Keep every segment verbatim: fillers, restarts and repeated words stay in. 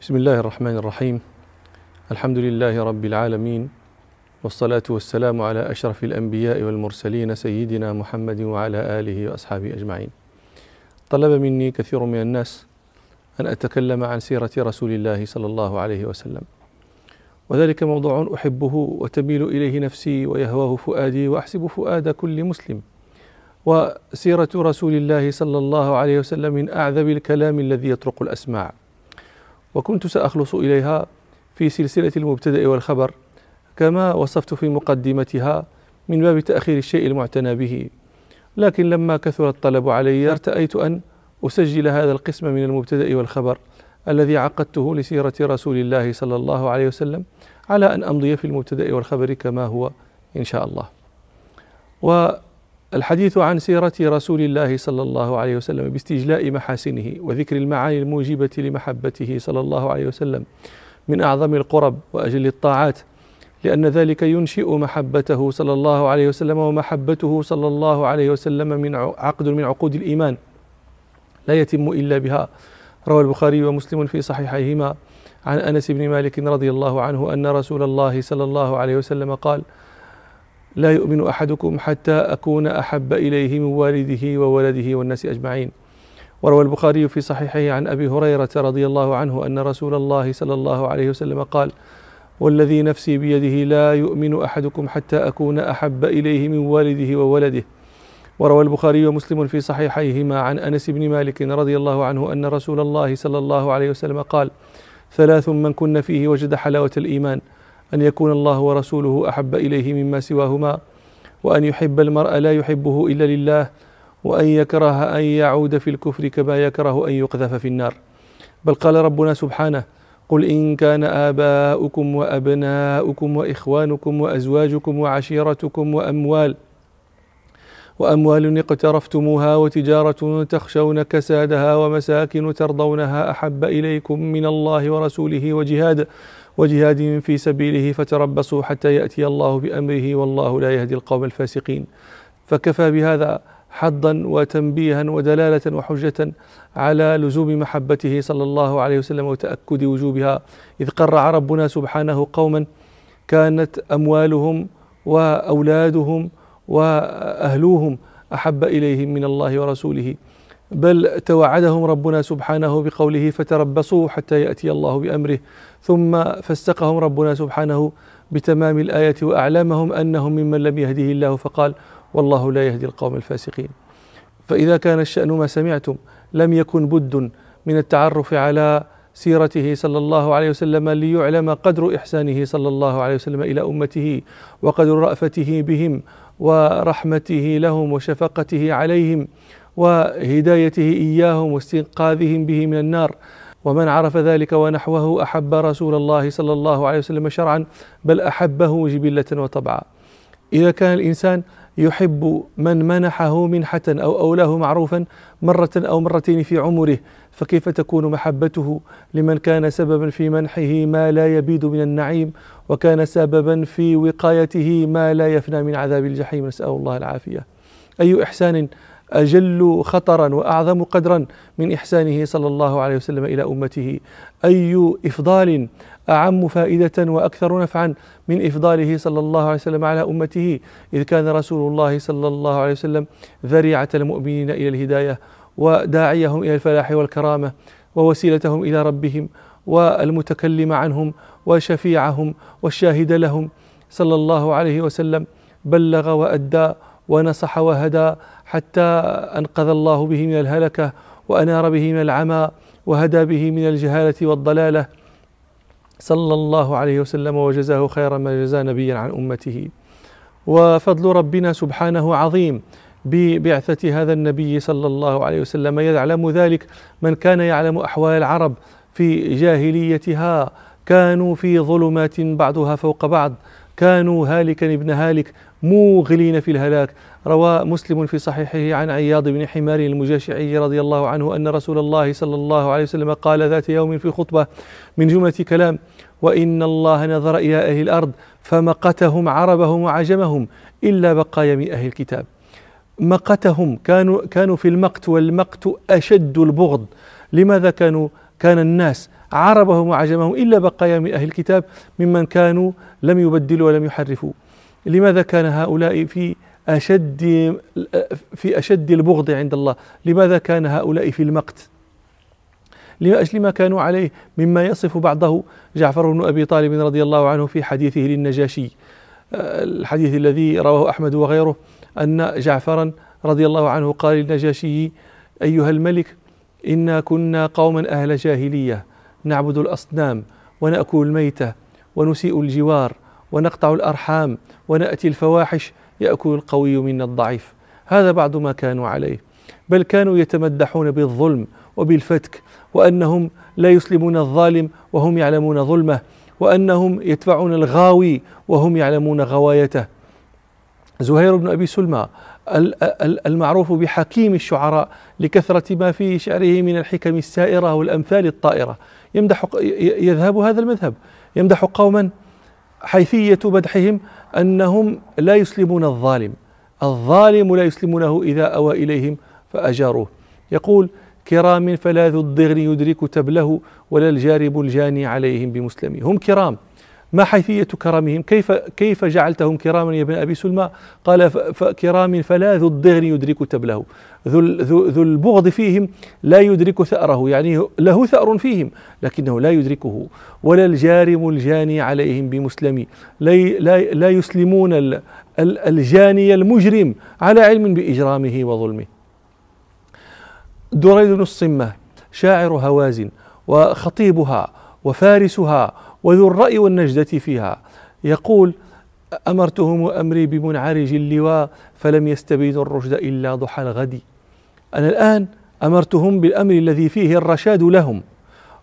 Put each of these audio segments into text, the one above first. بسم الله الرحمن الرحيم. الحمد لله رب العالمين، والصلاة والسلام على أشرف الأنبياء والمرسلين سيدنا محمد وعلى آله وأصحابه أجمعين. طلب مني كثير من الناس أن أتكلم عن سيرة رسول الله صلى الله عليه وسلم، وذلك موضوع أحبه وتميل إليه نفسي ويهواه فؤادي وأحسب فؤاد كل مسلم. وسيرة رسول الله صلى الله عليه وسلم من أعذب الكلام الذي يطرق الأسماع، وكنت سأخلص إليها في سلسلة المبتدأ والخبر كما وصفت في مقدمتها من باب تأخير الشيء المعتنى به، لكن لما كثر الطلب علي ارتأيت أن أسجل هذا القسم من المبتدأ والخبر الذي عقدته لسيرة رسول الله صلى الله عليه وسلم على أن أمضي في المبتدأ والخبر كما هو إن شاء الله. والحديث عن سيرة رسول الله صلى الله عليه وسلم باستجلاء محاسنه وذكر المعاني الموجبة لمحبته صلى الله عليه وسلم من أعظم القرب وأجل الطاعات، لأن ذلك ينشئ محبته صلى الله عليه وسلم، ومحبته صلى الله عليه وسلم من عقد من عقود الإيمان لا يتم إلا بها. روى البخاري ومسلم في صحيحيهما عن أنس بن مالك رضي الله عنه أن رسول الله صلى الله عليه وسلم قال: لا يؤمن أحدكم حتى أكون أحب إليه من والده وولده والناس أجمعين. وروى البخاري في صحيحه عن أبي هريرة رضي الله عنه أن رسول الله صلى الله عليه وسلم قال: والذي نفسي بيده لا يؤمن أحدكم حتى أكون أحب إليه من والده وولده. وروى البخاري ومسلم في صحيحيهما عن أنس بن مالك رضي الله عنه أن رسول الله صلى الله عليه وسلم قال: ثلاث من كن فيه وجد حلاوة الإيمان: أن يكون الله ورسوله أحب إليه مما سواهما، وأن يحب المرء لا يحبه إلا لله، وأن يكره أن يعود في الكفر كما يكره أن يقذف في النار. بل قال ربنا سبحانه: قل إن كان آباؤكم وأبناؤكم وإخوانكم وأزواجكم وعشيرتكم وأموال وأموال اقترفتموها وتجارة تخشون كسادها ومساكن ترضونها أحب إليكم من الله ورسوله وجهاد وجهاد في سبيله فتربصوا حتى يأتي الله بأمره والله لا يهدي القوم الفاسقين. فكفى بهذا حظا وتنبيها ودلالة وحجة على لزوم محبته صلى الله عليه وسلم وتأكد وجوبها، إذ قرع ربنا سبحانه قوما كانت أموالهم وأولادهم وأهلوهم أحب إليهم من الله ورسوله، بل توعدهم ربنا سبحانه بقوله: فتربصوا حتى يأتي الله بأمره، ثم فسقهم ربنا سبحانه بتمام الآية وأعلمهم أنهم ممن لم يهده الله فقال: والله لا يهدي القوم الفاسقين. فإذا كان الشأن ما سمعتم، لم يكن بد من التعرف على سيرته صلى الله عليه وسلم ليعلم قدر إحسانه صلى الله عليه وسلم إلى أمته، وقدر رأفته بهم ورحمته لهم وشفقته عليهم وهدايته إياهم واستنقاذهم به من النار. ومن عرف ذلك ونحوه أحب رسول الله صلى الله عليه وسلم شرعا، بل أحبه جبلة وطبعا. إذا كان الإنسان يحب من منحه منحة أو أولاه معروفا مرة أو مرتين في عمره، فكيف تكون محبته لمن كان سببا في منحه ما لا يبيد من النعيم، وكان سببا في وقايته ما لا يفنى من عذاب الجحيم؟ نسأل الله العافية. أي إحسان أجل خطرا وأعظم قدرا من إحسانه صلى الله عليه وسلم إلى أمته؟ أي إفضال أعم فائدة وأكثر نفعا من إفضاله صلى الله عليه وسلم على أمته؟ إذ كان رسول الله صلى الله عليه وسلم ذريعة المؤمنين إلى الهداية، وداعيهم إلى الفلاح والكرامة، ووسيلتهم إلى ربهم، والمتكلم عنهم وشفيعهم والشاهد لهم. صلى الله عليه وسلم بلغ وأدى ونصح وهدى حتى أنقذ الله به من الهلكة، وأنار به من العمى، وهدى به من الجهالة والضلالة صلى الله عليه وسلم، وجزاه خير ما جزى نبيا عن أمته. وفضل ربنا سبحانه عظيم ببعثة هذا النبي صلى الله عليه وسلم، يعلم ذلك من كان يعلم أحوال العرب في جاهليتها. كانوا في ظلمات بعضها فوق بعض، كانوا هالكا ابن هالك موغلين في الهلاك. روى مسلم في صحيحه عن عياض بن حمار المجاشعي رضي الله عنه أن رسول الله صلى الله عليه وسلم قال ذات يوم في خطبة من جملة كلام: وإن الله نظر إلى أهل الأرض فمقتهم عربهم وعجمهم إلا بقايا من أهل الكتاب. مقتهم، كانوا, كانوا في المقت، والمقت أشد البغض. لماذا كانوا كان الناس عربهم وعجمهم إلا بقايا من أهل الكتاب ممن كانوا لم يبدلوا ولم يحرفوا. لماذا كان هؤلاء في أشد في أشد البغض عند الله؟ لماذا كان هؤلاء في المقت؟ لأجل ما كانوا عليه مما يصف بعضه جعفر بن أبي طالب رضي الله عنه في حديثه للنجاشي، الحديث الذي رواه أحمد وغيره، أن جعفرا رضي الله عنه قال للنجاشي: أيها الملك، إنا كنا قوما أهل جاهلية نعبد الأصنام ونأكل الميتة ونسيء الجوار ونقطع الأرحام ونأتي الفواحش يأكل القوي منا الضعيف. هذا بعض ما كانوا عليه، بل كانوا يتمدحون بالظلم وبالفتك، وأنهم لا يسلمون الظالم وهم يعلمون ظلمه، وأنهم يتبعون الغاوي وهم يعلمون غوايته. زهير بن أبي سلمى المعروف بحكيم الشعراء لكثرة ما في شعره من الحكم السائرة والأمثال الطائرة، يمدح يذهب هذا المذهب، يمدح قوما حيثية مدحهم أنهم لا يسلمون الظالم، الظالم لا يسلمونه إذا أوى إليهم فأجاروه. يقول: كرام فلا ذو الضغن يدرك تبله، ولا الجارب الجاني عليهم بمسلمي. هم كرام، ما حيثية كرمهم؟ كيف كيف جعلتهم كراما يا ابن أبي سلمى؟ قال: كرام فلا ذو الضغن يدرك تبله، ذو ذو البغض فيهم لا يدرك ثأره، يعني له ثأر فيهم لكنه لا يدركه، ولا الجارم الجاني عليهم بمسلمي، لا لا يسلمون الجاني المجرم على علم بإجرامه وظلمه. دريد بن الصمة شاعر هوازن وخطيبها وفارسها وذو الرأي والنجدة فيها، يقول: أمرتهم أمري بمنعرج اللواء، فلم يستبينوا الرشد إلا ضحى الغد. أنا الآن أمرتهم بالأمر الذي فيه الرشاد لهم،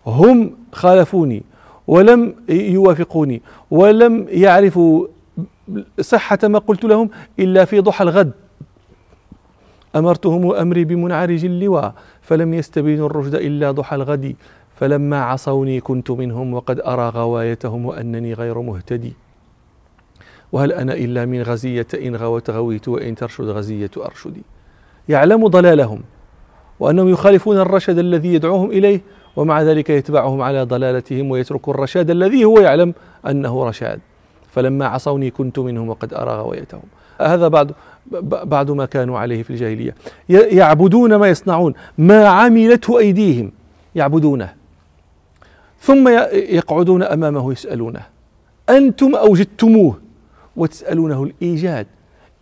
هم خالفوني ولم يوافقوني ولم يعرفوا صحة ما قلت لهم إلا في ضحى الغد. أمرتهم أمري بمنعرج اللواء، فلم يستبينوا الرشد إلا ضحى الغد، فلما عصوني كنت منهم وقد أرى غوايتهم وأنني غير مهتدي. وهل أنا إلا من غزية، إن غوت غويت وإن ترشد غزية أرشدي. يعلم ضلالهم وأنهم يخالفون الرشد الذي يدعوهم إليه، ومع ذلك يتبعهم على ضلالتهم ويترك الرشاد الذي هو يعلم أنه رشاد. فلما عصوني كنت منهم وقد أرى غوايتهم. هذا بعض بعض ما كانوا عليه في الجاهلية، يعبدون ما يصنعون، ما عملته أيديهم يعبدونه، ثم يقعدون أمامه يسألونه. أنتم أوجدتموه وتسألونه الإيجاد،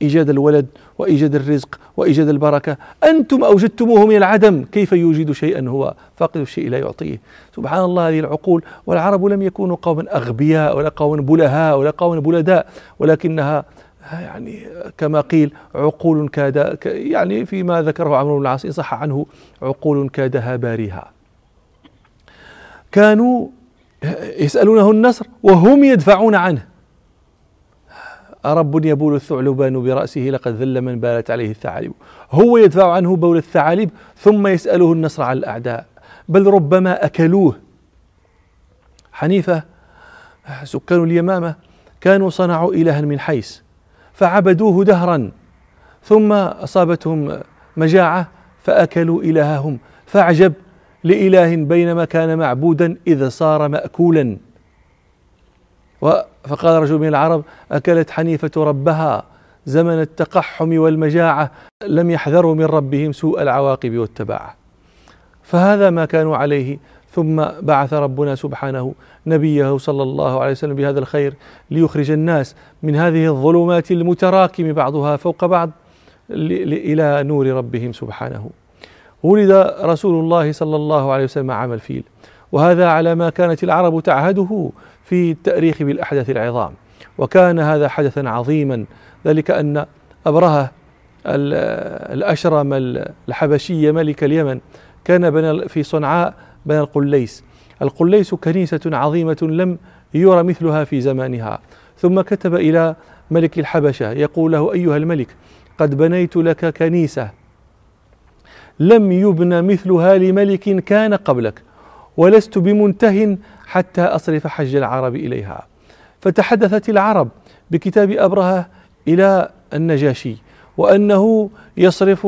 إيجاد الولد وإيجاد الرزق وإيجاد البركة، أنتم أوجدتموه من العدم، كيف يوجد شيئا هو فاقد الشيء لا يعطيه؟ سبحان الله، هذه العقول. والعرب لم يكونوا قوما أغبياء ولا قوما بلهاء ولا قوما بلداء، ولكنها يعني كما قيل عقول كاد، يعني فيما ذكره عمرو بن العاص إن صح عنه، عقول كادها باريها. كانوا يسألونه النصر وهم يدفعون عنه. أرب يبول الثعلبان برأسه، لقد ذل من بالت عليه الثعالب. هو يدفع عنه بول الثعالب ثم يسأله النصر على الأعداء، بل ربما أكلوه. حنيفة سكان اليمامة كانوا صنعوا إلها من حيس فعبدوه دهرا، ثم أصابتهم مجاعة فأكلوا إلههم، فعجب لإله بينما كان معبودا إذا صار مأكولا. فقال رجل من العرب: أكلت حنيفة ربها زمن التقحم والمجاعة، لم يحذروا من ربهم سوء العواقب والتباعة. فهذا ما كانوا عليه، ثم بعث ربنا سبحانه نبيه صلى الله عليه وسلم بهذا الخير ليخرج الناس من هذه الظلمات المتراكم بعضها فوق بعض إلى نور ربهم سبحانه. ولد رسول الله صلى الله عليه وسلم عام الفيل، وهذا على ما كانت العرب تعهده في التأريخ بالأحداث العظام، وكان هذا حدثا عظيما، ذلك أن أبرهة الأشرم الحبشي ملك اليمن كان بنى في صنعاء بنى القليس. القليس كنيسة عظيمة لم يرى مثلها في زمانها، ثم كتب إلى ملك الحبشة يقول له: أيها الملك، قد بنيت لك كنيسة لم يبنى مثلها لملك كان قبلك، ولست بمنته حتى أصرف حج العرب إليها. فتحدثت العرب بكتاب أبرهة إلى النجاشي، وأنه يصرف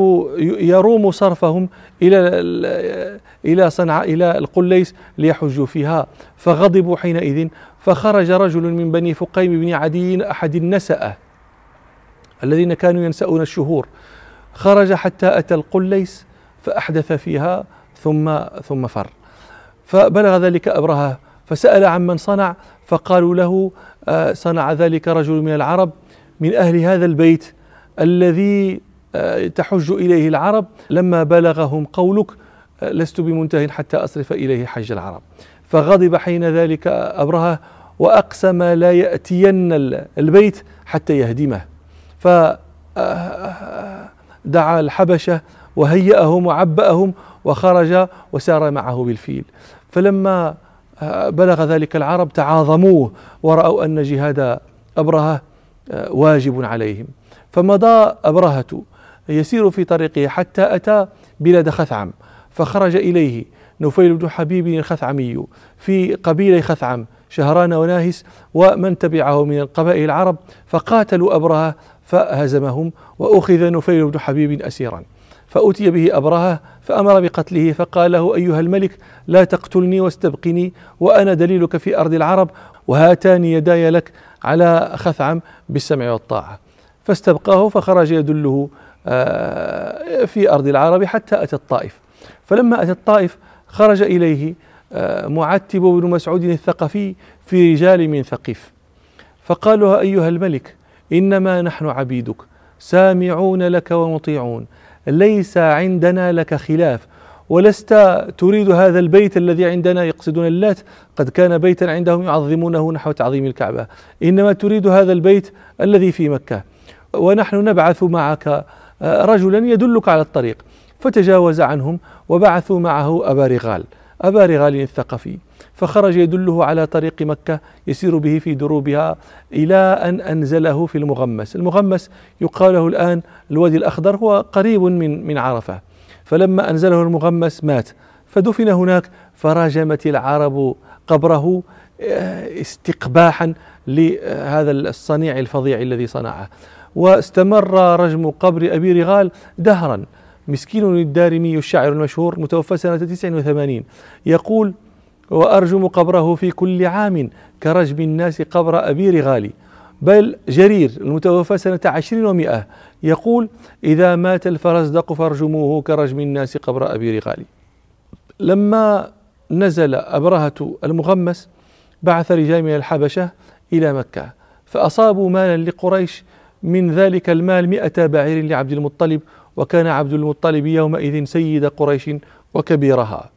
يروم صرفهم إلى إلى صنعاء إلى القليس ليحجوا فيها، فغضبوا حينئذ. فخرج رجل من بني فقيم بن عدي أحد النسأة الذين كانوا ينسؤون الشهور، خرج حتى أتى القليس فأحدث فيها ثم ثم فر. فبلغ ذلك أبرهة فسأل عمن صنع، فقالوا له صنع ذلك رجل من العرب من أهل هذا البيت الذي تحج إليه العرب، لما بلغهم قولك لست بمنتهٍ حتى أصرف إليه حج العرب. فغضب حين ذلك أبرهة وأقسم لا يأتين البيت حتى يهدمه. فدعا الحبشة وهيأهم وعبأهم وخرج وسار معه بالفيل. فلما بلغ ذلك العرب تعاظموه ورأوا أن جهاد أبرهة واجب عليهم. فمضى أبرهة يسير في طريقه حتى أتى بلاد خثعم، فخرج إليه نفيل بن حبيب الخثعمي في قبيلة خثعم شهران وناهس ومن تبعه من القبائل العرب، فقاتلوا أبرهة فهزمهم وأخذ نفيل بن حبيب أسيرا. فأتي به أبرهة فأمر بقتله، فقال له أيها الملك لا تقتلني واستبقني وأنا دليلك في أرض العرب، وهاتان يداي لك على خثعم بالسمع والطاعة. فاستبقاه فخرج يدله في أرض العرب حتى أتى الطائف. فلما أتى الطائف خرج إليه معتب بن مسعود الثقفي في رجال من ثقيف، فقال له أيها الملك إنما نحن عبيدك سامعون لك ومطيعون، ليس عندنا لك خلاف، ولست تريد هذا البيت الذي عندنا، يقصدون اللات، قد كان بيتا عندهم يعظمونه نحو تعظيم الكعبة، إنما تريد هذا البيت الذي في مكة، ونحن نبعث معك رجلا يدلك على الطريق. فتجاوز عنهم وبعثوا معه أبا رغال أبا رغال الثقفي، فخرج يدله على طريق مكة يسير به في دروبها إلى أن أنزله في المغمس. المغمس يقال له الآن الوادي الأخضر، هو قريب من من عرفة. فلما أنزله المغمس مات فدفن هناك، فرجمت العرب قبره استقباحا لهذا الصنيع الفظيع الذي صنعه. واستمر رجم قبر أبي رغال دهرا. مسكين الدارمي الشاعر المشهور متوفى سنة تسعة وثمانين يقول وأرجم قبره في كل عام كرجم الناس قبر أبي رغالي. بل جرير المتوفى سنة عشرين ومئة يقول إذا مات الفرزدق فارجموه كرجم الناس قبر أبي رغالي. لما نزل أبرهة المغمس بعث رجال من الحبشة إلى مكة، فأصابوا مالا لقريش، من ذلك المال مئة بعير لعبد المطلب، وكان عبد المطلب يومئذ سيد قريش وكبيرها.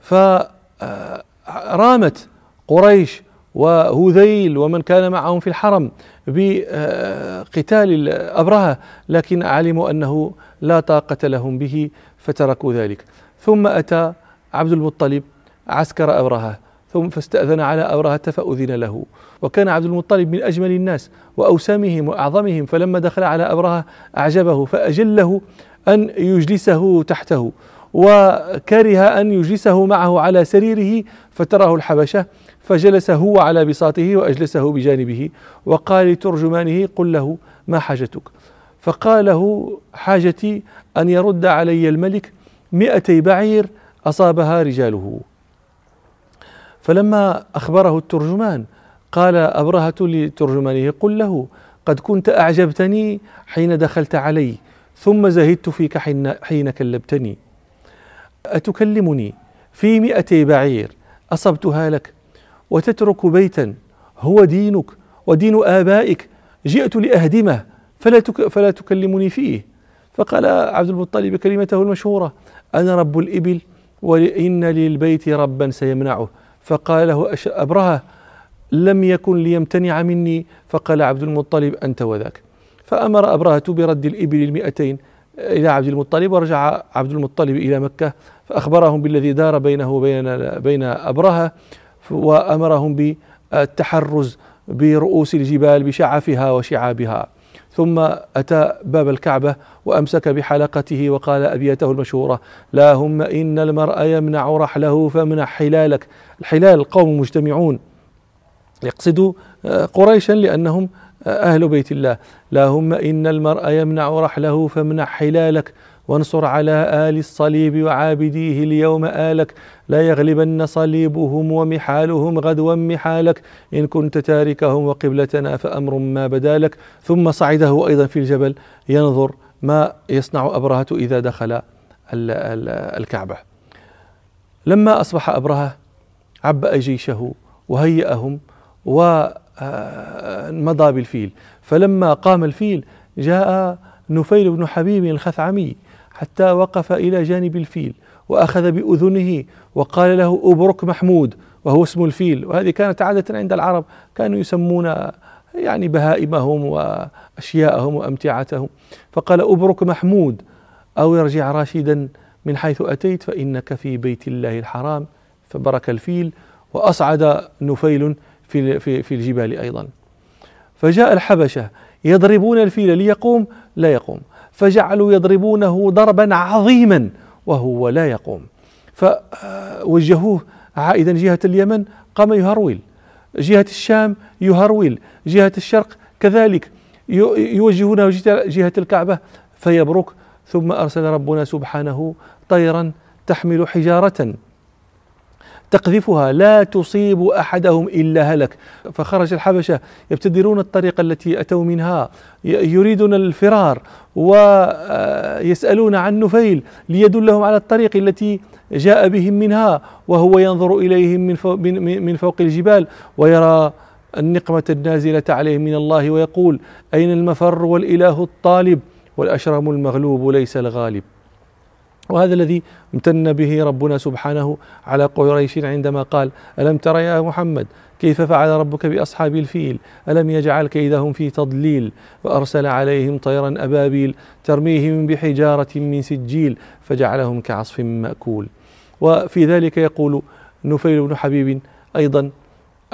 فرامت قريش وهذيل ومن كان معهم في الحرم بقتال أبرهة، لكن علموا أنه لا طاقة لهم به فتركوا ذلك. ثم أتى عبد المطلب عسكر أبرهة، ثم فاستأذن على أبرهة فأذن له. وكان عبد المطلب من أجمل الناس وأوسمهم وأعظمهم، فلما دخل على أبرهة أعجبه فأجله أن يجلسه تحته، وكره أن يجلسه معه على سريره فتراه الحبشة، فجلس هو على بساطه وأجلسه بجانبه. وقال لترجمانه قل له ما حاجتك، فقال له حاجتي أن يرد علي الملك مئتي بعير أصابها رجاله. فلما أخبره الترجمان قال أبرهة لترجمانه قل له قد كنت أعجبتني حين دخلت علي، ثم زهدت فيك حين كلبتني، أتكلمني في مئتي بعير أصبتها لك وتترك بيتا هو دينك ودين آبائك جئت لأهدمه فلا فلا تكلمني فيه؟ فقال عبد المطلب كلمته المشهورة أنا رب الإبل وإن للبيت ربا سيمنعه. فقال له أبرهة لم يكن ليمتنع مني، فقال عبد المطلب أنت وذاك. فأمر أبرهة برد الإبل المئتين إلى عبد المطلب، ورجع عبد المطلب إلى مكة فأخبرهم بالذي دار بينه وبين بين أبرهة، وأمرهم بالتحرز برؤوس الجبال بشعفها وشعابها. ثم أتى باب الكعبة وأمسك بحلقته وقال أبياته المشهورة لا هم إن المرء يمنع رحله فمنع حلالك. الحلال القوم مجتمعون، يقصد قريشا لأنهم أهل بيت الله. اللهم إن المرء يمنع رحله فامنع حلالك، وانصر على آل الصليب وعابديه اليوم آلك، لا يغلبن صليبهم ومحالهم غدوا محالك، إن كنت تاركهم وقبلتنا فأمر ما بدالك. ثم صعد هو أيضا في الجبل ينظر ما يصنع أبرهة إذا دخل الكعبة. لما أصبح أبرهة عبأ جيشه وهيأهم ومضى بالفيل، فلما قام الفيل جاء نفيل بن حبيب الخثعمي حتى وقف إلى جانب الفيل وأخذ بأذنه وقال له أبرك محمود، وهو اسم الفيل. وهذه كانت عادة عند العرب، كانوا يسمون يعني بهائمهم وأشياءهم وأمتعتهم، فقال أبرك محمود أو ارجع راشدا من حيث أتيت فإنك في بيت الله الحرام. فبرك الفيل وأصعد نفيل في, في, في الجبال أيضا. فجاء الحبشة يضربون الفيل ليقوم، لا يقوم، فجعلوا يضربونه ضربا عظيما وهو لا يقوم، فوجهوه عائدا جهة اليمن قام يهرول، جهة الشام يهرول، جهة الشرق كذلك، يوجهونه جهة الكعبة فيبرك. ثم أرسل ربنا سبحانه طيرا تحمل حجارة تقذفها لا تصيب أحدهم إلا هلك. فخرج الحبشة يبتدرون الطريق التي أتوا منها، يريدون الفرار ويسألون عن نفيل ليدلهم على الطريق التي جاء بهم منها، وهو ينظر إليهم من فوق الجبال ويرى النقمة النازلة عليهم من الله ويقول أين المفر والإله الطالب والأشرم المغلوب ليس الغالب. وهذا الذي امتن به ربنا سبحانه على قريش عندما قال ألم تر يا محمد كيف فعل ربك بأصحاب الفيل ألم يجعل كيدهم في تضليل وأرسل عليهم طيرا أبابيل ترميهم بحجارة من سجيل فجعلهم كعصف مأكول. وفي ذلك يقول نفيل بن حبيب أيضا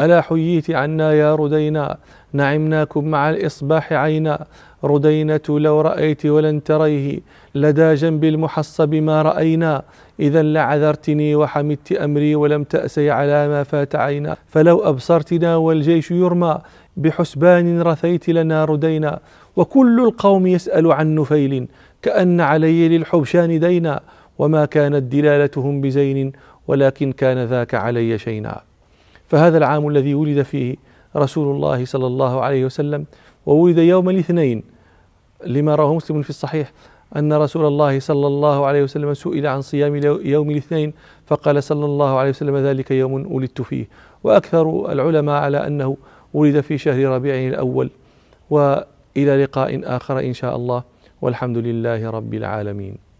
ألا حييت عنا يا ردينا نعمناكم مع الإصباح عينا ردينة لو رأيت ولن تريه لدى جنب المحصب ما رأينا إذا لعذرتني وحمدت أمري ولم تأسي على ما فات عينا فلو أبصرتنا والجيش يرمى بحسبان رثيت لنا ردينا وكل القوم يسأل عن نفيل كأن علي للحبشان دينا وما كانت دلالتهم بزين ولكن كان ذاك علي شينا. فهذا العام الذي ولد فيه رسول الله صلى الله عليه وسلم، وولد يوم الاثنين، لما رواه مسلم في الصحيح أن رسول الله صلى الله عليه وسلم سئل عن صيام يوم الاثنين فقال صلى الله عليه وسلم ذلك يوم ولدت فيه. وأكثر العلماء على أنه ولد في شهر ربيع الأول. وإلى لقاء آخر إن شاء الله، والحمد لله رب العالمين.